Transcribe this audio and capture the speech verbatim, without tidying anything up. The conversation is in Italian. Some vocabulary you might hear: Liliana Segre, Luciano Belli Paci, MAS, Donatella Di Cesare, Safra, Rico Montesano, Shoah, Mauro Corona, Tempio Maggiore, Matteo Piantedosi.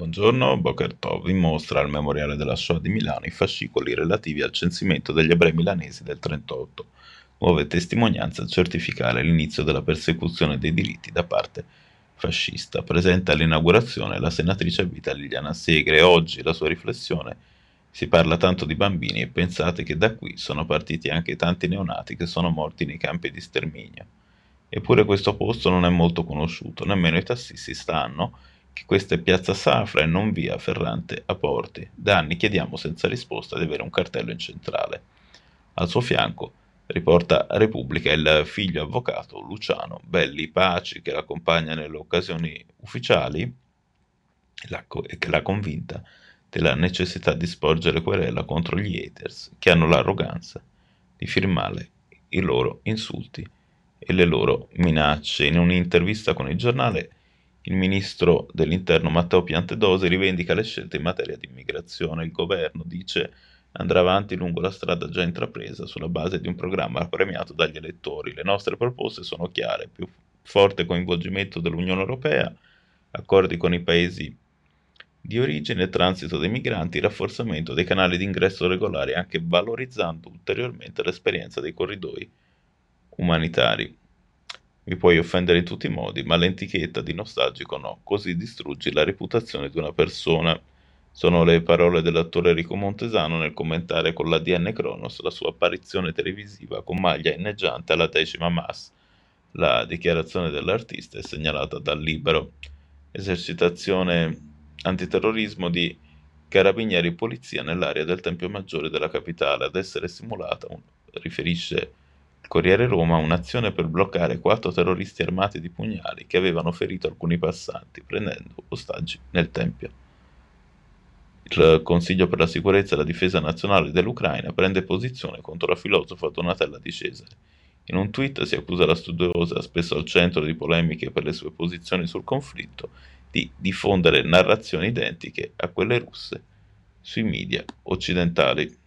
Buongiorno, Boker Tov mostra al Memoriale della Shoah di Milano i fascicoli relativi al censimento degli ebrei milanesi del trentotto, nuove testimonianze a certificare l'inizio della persecuzione dei diritti da parte fascista. Presenta all'inaugurazione la senatrice a vita Liliana Segre. Oggi la sua riflessione: si parla tanto di bambini e pensate che da qui sono partiti anche tanti neonati che sono morti nei campi di sterminio. Eppure questo posto non è molto conosciuto, nemmeno i tassisti stanno che questa è piazza Safra e non via Ferrante a Porti. Da anni chiediamo senza risposta di avere un cartello in centrale. Al suo fianco, riporta Repubblica, il figlio avvocato Luciano Belli Paci, che l'accompagna nelle occasioni ufficiali e che l'ha convinta della necessità di sporgere querela contro gli haters che hanno l'arroganza di firmare i loro insulti e le loro minacce. In un'intervista con il giornale, il ministro dell'Interno Matteo Piantedosi rivendica le scelte in materia di immigrazione. Il governo, dice, andrà avanti lungo la strada già intrapresa sulla base di un programma premiato dagli elettori. Le nostre proposte sono chiare: più forte coinvolgimento dell'Unione Europea, accordi con i paesi di origine e transito dei migranti, rafforzamento dei canali di ingresso regolari, anche valorizzando ulteriormente l'esperienza dei corridoi umanitari. Mi puoi offendere in tutti i modi, ma l'etichetta di nostalgico no, così distruggi la reputazione di una persona. Sono le parole dell'attore Rico Montesano nel commentare con l'A D N Kronos la sua apparizione televisiva con maglia inneggiante alla decima M A S. La dichiarazione dell'artista è segnalata dal Libero. Esercitazione antiterrorismo di carabinieri e polizia nell'area del Tempio Maggiore della capitale, ad essere simulata, un, riferisce Corriere Roma, un'azione per bloccare quattro terroristi armati di pugnali che avevano ferito alcuni passanti, prendendo ostaggi nel tempio. Il Consiglio per la sicurezza e la difesa nazionale dell'Ucraina prende posizione contro la filosofa Donatella Di Cesare. In un tweet si accusa la studiosa, spesso al centro di polemiche per le sue posizioni sul conflitto, di diffondere narrazioni identiche a quelle russe sui media occidentali.